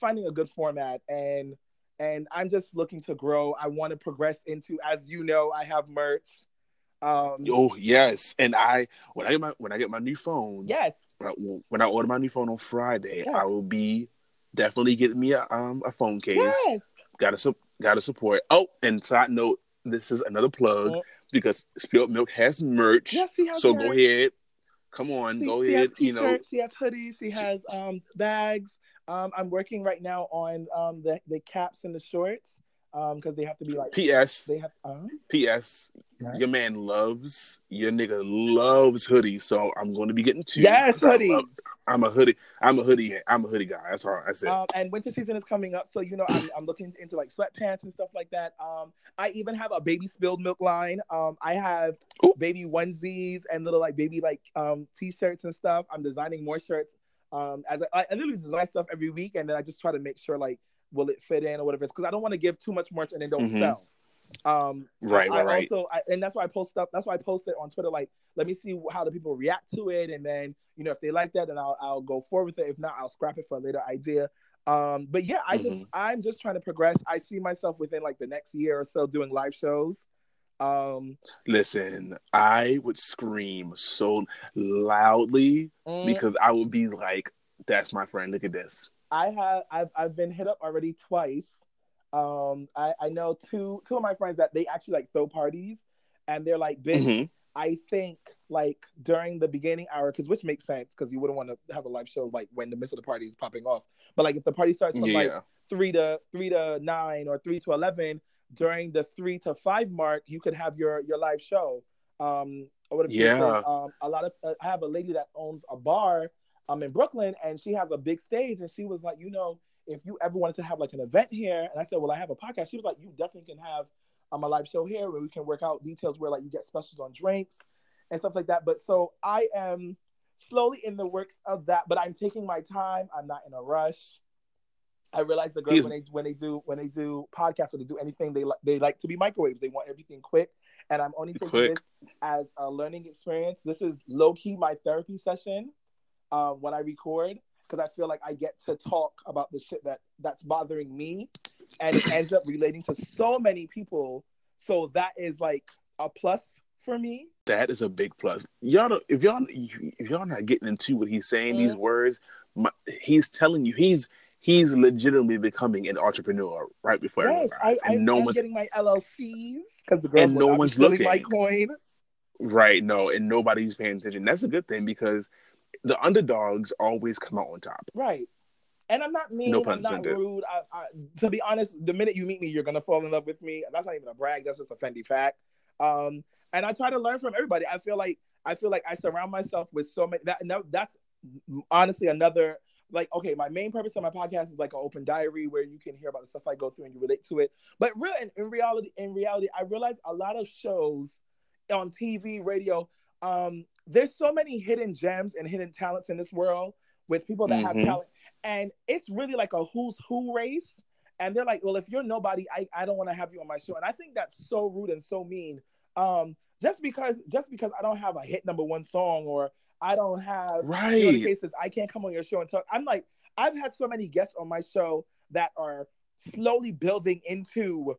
finding a good format and I'm just looking to grow. I want to progress into, as you know, I have merch. And when I get my new phone. Yes. When I order my new phone on Friday, I will be definitely getting me a phone case. Yes. Gotta support. Oh, and side note, this is another plug because Spilled Milk has merch. Yes, she has merch. Go ahead, come on, go ahead. Has t-shirts, you know, she has hoodies, she has bags. I'm working right now on the caps and the shorts because they have to be like. P.S. They have. P.S. Nice. Your man loves, your nigga loves hoodies, so I'm going to be getting 2. Yes, hoodies. I'm a hoodie guy. That's all I said. And winter season is coming up, so you know I'm looking into like sweatpants and stuff like that. I even have a baby Spilled Milk line. I have baby onesies and little like baby like t-shirts and stuff. I'm designing more shirts. As I literally design stuff every week, and then I just try to make sure like will it fit in or whatever, because I don't want to give too much merch and then don't sell. And that's why I post stuff. That's why I post it on Twitter. Like, let me see how the people react to it, and then you know if they like that, then I'll go forward with it. If not, I'll scrap it for a later idea. But yeah, I'm just trying to progress. I see myself within like the next year or so doing live shows. Listen, I would scream so loudly because I would be like, "That's my friend. Look at this." I've been hit up already twice. I know two of my friends that they actually like throw parties, and they're like, "Bitch, I think like during the beginning hour, which makes sense because you wouldn't want to have a live show like when the midst of the party is popping off. But like if the party starts from like 3 to 9 or 3 to 11, during the 3 to 5 mark, you could have your live show. I have a lady that owns a bar in Brooklyn, and she has a big stage, and she was like, you know, if you ever wanted to have like an event here, and I said, well, I have a podcast. She was like, you definitely can have a live show here where we can work out details where like you get specials on drinks and stuff like that. But so I am slowly in the works of that, but I'm taking my time. I'm not in a rush. I realize the girls when they do podcasts or they do anything, they like to be microwaves. They want everything quick, and I'm only taking this as a learning experience. This is low key my therapy session when I record. Because I feel like I get to talk about the shit that's bothering me and it ends up relating to so many people. So that is like a plus for me. That is a big plus. Y'all don't, if y'all not getting into what he's saying, these words, he's telling you, he's legitimately becoming an entrepreneur right before everyone. Yes, I'm getting my LLCs because the girls no one's looking. My coin. Right, no, and nobody's paying attention. That's a good thing because the underdogs always come out on top. Right. And I'm not mean, no, I'm not rude. I, to be honest, the minute you meet me, you're going to fall in love with me. That's not even a brag. That's just a Fendi fact. And I try to learn from everybody. I feel like I surround myself with so many. That's honestly another, like, okay, my main purpose of my podcast is like an open diary where you can hear about the stuff I go through and you relate to it. But in reality, I realize a lot of shows on TV, radio, there's so many hidden gems and hidden talents in this world with people that have talent. And it's really like a who's who race. And they're like, well, if you're nobody, I don't want to have you on my show. And I think that's so rude and so mean. Just because I don't have a hit number one song or I don't have, you know, the cases, I can't come on your show and talk. I'm like, I've had so many guests on my show that are slowly building into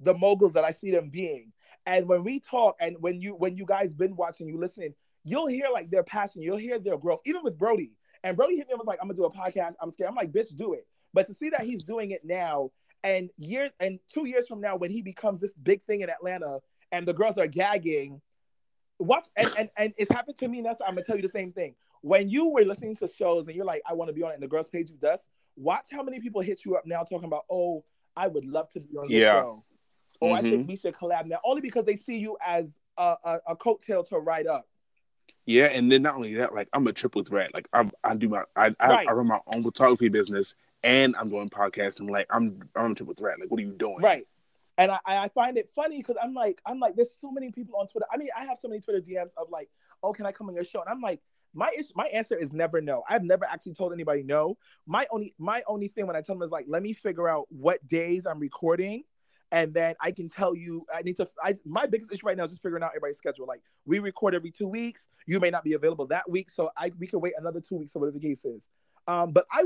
the moguls that I see them being. And when we talk and when you guys been watching, you listening, you'll hear like their passion. You'll hear their growth, even with Brody. And Brody hit me up and was like, I'm going to do a podcast. I'm scared. I'm like, bitch, do it. But to see that he's doing it now and 2 years from now when he becomes this big thing in Atlanta and the girls are gagging, and it's happened to me now, so I'm going to tell you the same thing. When you were listening to shows and you're like, I want to be on it, and the girls paid you dust, watch how many people hit you up now talking about, oh, I would love to be on the show. Or I think we should collab now, only because they see you as a coattail to ride up. Yeah, and then not only that, like I'm a triple threat. Like I run my own photography business, and I'm doing podcasts, and like I'm a triple threat. Like, what are you doing? Right. And I find it funny because I'm like, there's so many people on Twitter. I mean, I have so many Twitter DMs of like, oh, can I come on your show? And I'm like, my answer is never no. I've never actually told anybody no. My only thing when I tell them is like, let me figure out what days I'm recording. And then I can tell you, my biggest issue right now is just figuring out everybody's schedule. Like, we record every 2 weeks. You may not be available that week, so we can wait another 2 weeks or whatever the case is. But I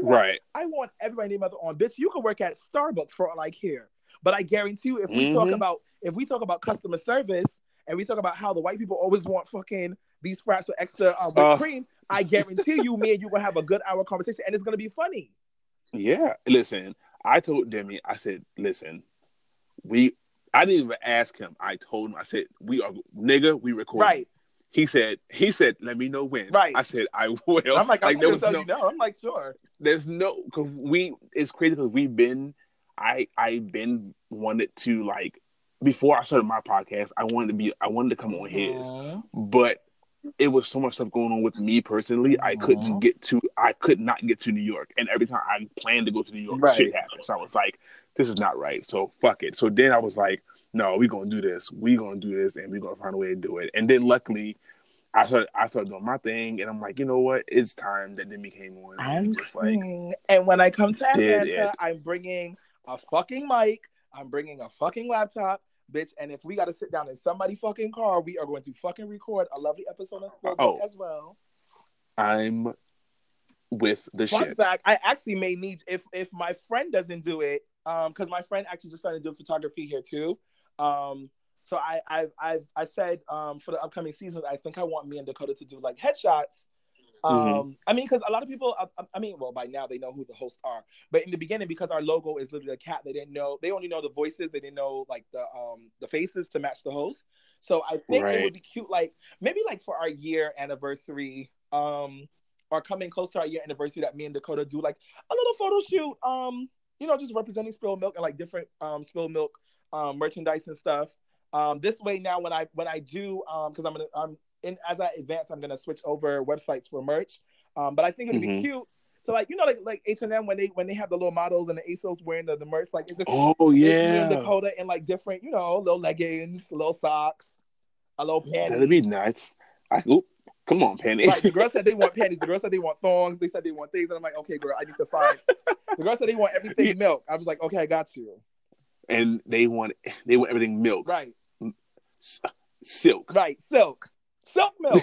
want everybody and their mother on. Bitch, you can work at Starbucks for all I care. But I guarantee you, if we talk about customer service and we talk about how the white people always want fucking these fries with extra whipped cream, I guarantee you, me and you gonna have a good hour conversation, and it's gonna be funny. Yeah, listen. I told Demi, I said, listen. I didn't even ask him. I told him. I said, we recording. Right. He said, let me know when. Right. I said, I will. I'm like, I'm going to tell you no. I'm like, sure. There's no, cause it's crazy because I've been wanted to, like, before I started my podcast, I wanted to come on his, but it was so much stuff going on with me personally. I could not get to New York. And every time I planned to go to New York, shit happened. So I was like, this is not right. So fuck it. So then I was like, no, we're going to do this. We're going to do this and we're going to find a way to do it. And then luckily I started doing my thing and I'm like, you know what? It's time that Demi came on. And when I come to Atlanta, I'm bringing a fucking mic. I'm bringing a fucking laptop, bitch. And if we got to sit down in somebody's fucking car, we are going to fucking record a lovely episode of as well. I'm with the shit. Fun fact, I actually may need, if my friend doesn't do it, because my friend actually just started doing photography here too, so I said for the upcoming seasons, I think I want me and Dakota to do like headshots. I mean, because a lot of people, well, by now they know who the hosts are, but in the beginning, because our logo is literally a cat, they didn't know. They only know the voices. They didn't know like the faces to match the host. So I think it would be cute, like maybe like for our year anniversary, or coming close to our year anniversary, that me and Dakota do like a little photo shoot. You know, just representing Spilled Milk and like different Spilled Milk merchandise and stuff. This way now, when I do, because as I advance, I'm gonna switch over websites for merch. But I think it'd be cute to, like, you know, like H&M when they have the little models and the ASOS wearing the merch, like it's just, me and Dakota in like different, you know, little leggings, little socks, a little panties. That'd be nice. Come on, panties. Like, the girls said they want panties. The girls said they want thongs. They said they want things. And I'm like, okay, girl, I need to find. The girls said they want everything milk. I was like, okay, I got you. And they want everything milk. Right. Silk. Right, silk. Silk milk.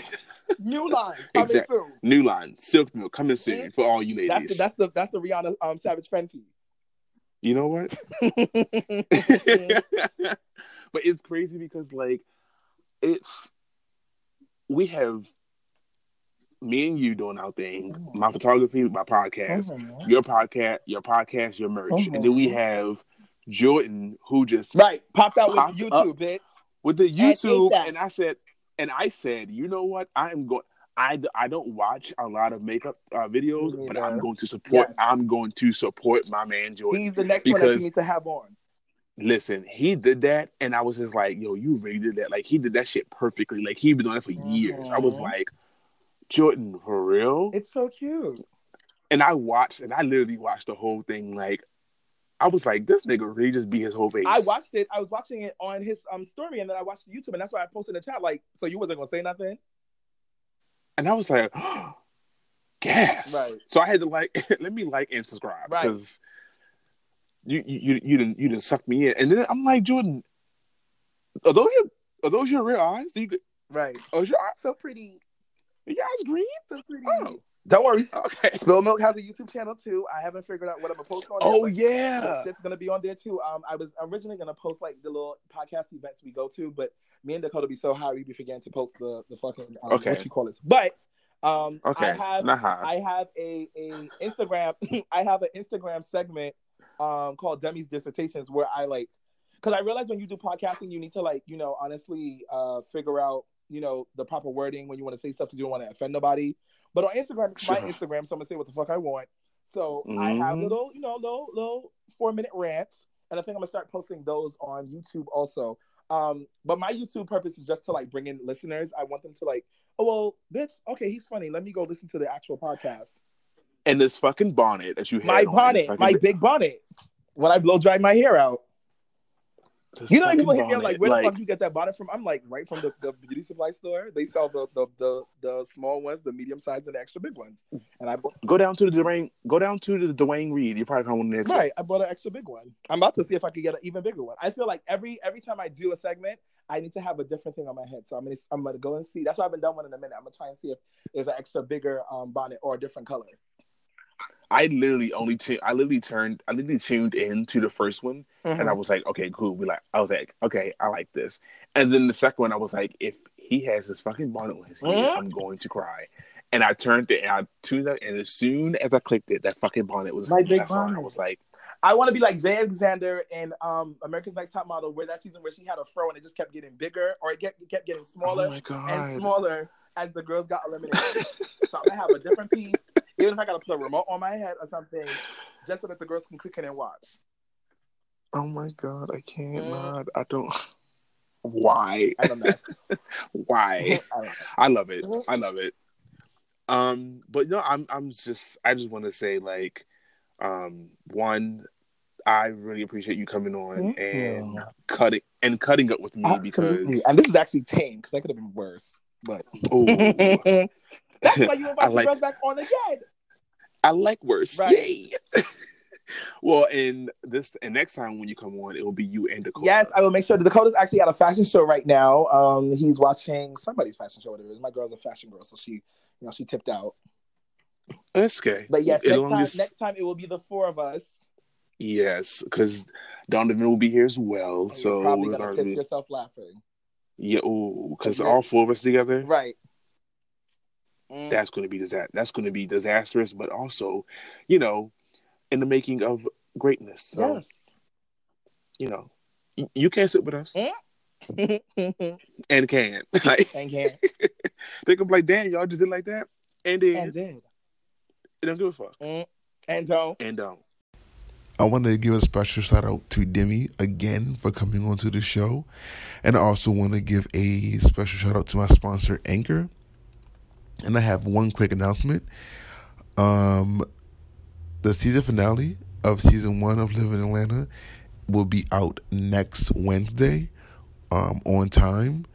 New line. Exactly. Soon. New line. Silk milk. Coming soon for all you ladies. That's the Rihanna Savage Fenty. You know what? But it's crazy because, like, it's, we have me and you doing our thing, my photography, my podcast, your podcast, your merch. And then we have Jordan, who just popped out with YouTube, bitch. With the YouTube, and I said, you know what? I don't watch a lot of makeup videos, but I'm going to support. Yes. I'm going to support my man Jordan. He's the next one that you need to have on. Listen, he did that, and I was just like, "Yo, you really did that!" Like he did that shit perfectly. Like he'd been doing that for years. I was like, Jordan, for real? It's so cute. And I literally watched the whole thing. Like I was like, this nigga really just beat his whole face. I watched it. I was watching it on his story, and then I watched YouTube, and that's why I posted in the chat. Like, so you wasn't gonna say nothing. And I was like, oh, gas. Right. So I had to let me and subscribe because you didn't suck me in. And then I'm like, Jordan, are those your real eyes? Are your eyes so pretty? Are your eyes green? So pretty. Oh, don't worry. Okay. Spilled Milk has a YouTube channel too. I haven't figured out what I'm gonna post on. Oh there, yeah, it's gonna be on there too. I was originally gonna post like the little podcast events we go to, but me and Dakota be so high we began to post the fucking what you call it. But I have a Instagram I have an Instagram segment called Demi's Dissertations where I like because I realize when you do podcasting you need to like, you know, honestly figure out, you know, the proper wording when you want to say stuff because you don't want to offend nobody. But on Instagram, it's my Instagram, so I'm gonna say what the fuck I want. So I have little 4-minute rants, and I think I'm gonna start posting those on YouTube also. But my YouTube purpose is just to like bring in listeners. I want them to like, oh well, bitch, okay, he's funny. Let me go listen to the actual podcast. And this fucking bonnet that you had. Big bonnet. When I blow dry my hair out. This, you know, people hit me up like, where the fuck you get that bonnet from? I'm like, right from the beauty supply store. They sell the small ones, the medium size, and the extra big ones. And I go down to the Duane Reade. You probably want one there. Right, I bought an extra big one. I'm about to see if I could get an even bigger one. I feel like every time I do a segment, I need to have a different thing on my head. So I'm gonna go and see. That's why I haven't done one in a minute. I'm gonna try and see if there's an extra bigger bonnet or a different color. I literally tuned into the first one, and I was like, okay, cool. I was like, okay, I like this. And then the second one, I was like, if he has this fucking bonnet on his head, I'm going to cry. And I turned it, and I tuned it, and as soon as I clicked it, that fucking bonnet was my big bonnet. I was like, I want to be like Jay Alexander in America's Next Top Model, where that season where she had a fro and it just kept getting bigger, or it kept getting smaller and smaller as the girls got eliminated. So I'm gonna have a different piece. Even if I gotta put a remote on my head or something, just so that the girls can click in and watch. Oh my god, I can't not. I don't. Why? I don't know. Why? I don't know. I love it. I love it. But no, I just want to say like, one, I really appreciate you coming on and cutting up with me. Absolutely. Because and this is actually tame because I could have been worse, but. Oh. That's why you invite the girls back on again. I like worse. Right. Yay. Well, and next time when you come on, it will be you and Dakota. Yes, I will make sure. Dakota's actually at a fashion show right now. He's watching somebody's fashion show. Whatever it is, my girl's a fashion girl, so she tipped out. That's okay. But yes, next time it will be the four of us. Yes, because Donovan will be here as well. And so you're probably gonna piss yourself laughing. Yeah, because all four of us together. Right. That's going to be disastrous, but also, you know, in the making of greatness. So, yes. You know, you can't sit with us. And can. They can be like, damn, y'all just did like that. And did. They don't give a fuck. And don't. I want to give a special shout out to Demi again for coming onto the show. And I also want to give a special shout out to my sponsor, Anchor. And I have one quick announcement. The season finale of season 1 of Living in Atlanta will be out next Wednesday on time.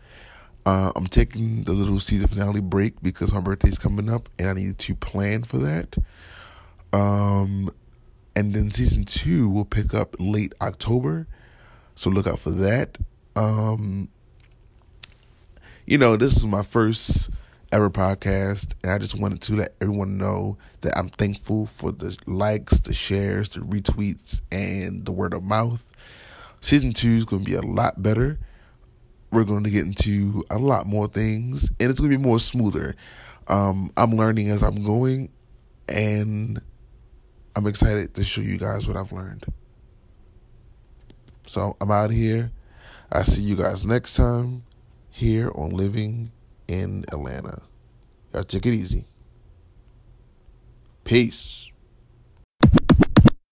I'm taking the little season finale break because my birthday's coming up and I need to plan for that. And then season 2 will pick up late October. So look out for that. You know, this is my first Ever podcast, and I just wanted to let everyone know that I'm thankful for the likes, the shares, the retweets, and the word of mouth. Season 2 is going to be a lot better. We're going to get into a lot more things, and it's going to be more smoother. I'm learning as I'm going, and I'm excited to show you guys what I've learned. So I'm out here. I'll see you guys next time here on Living in Atlanta. Y'all take it easy. Peace.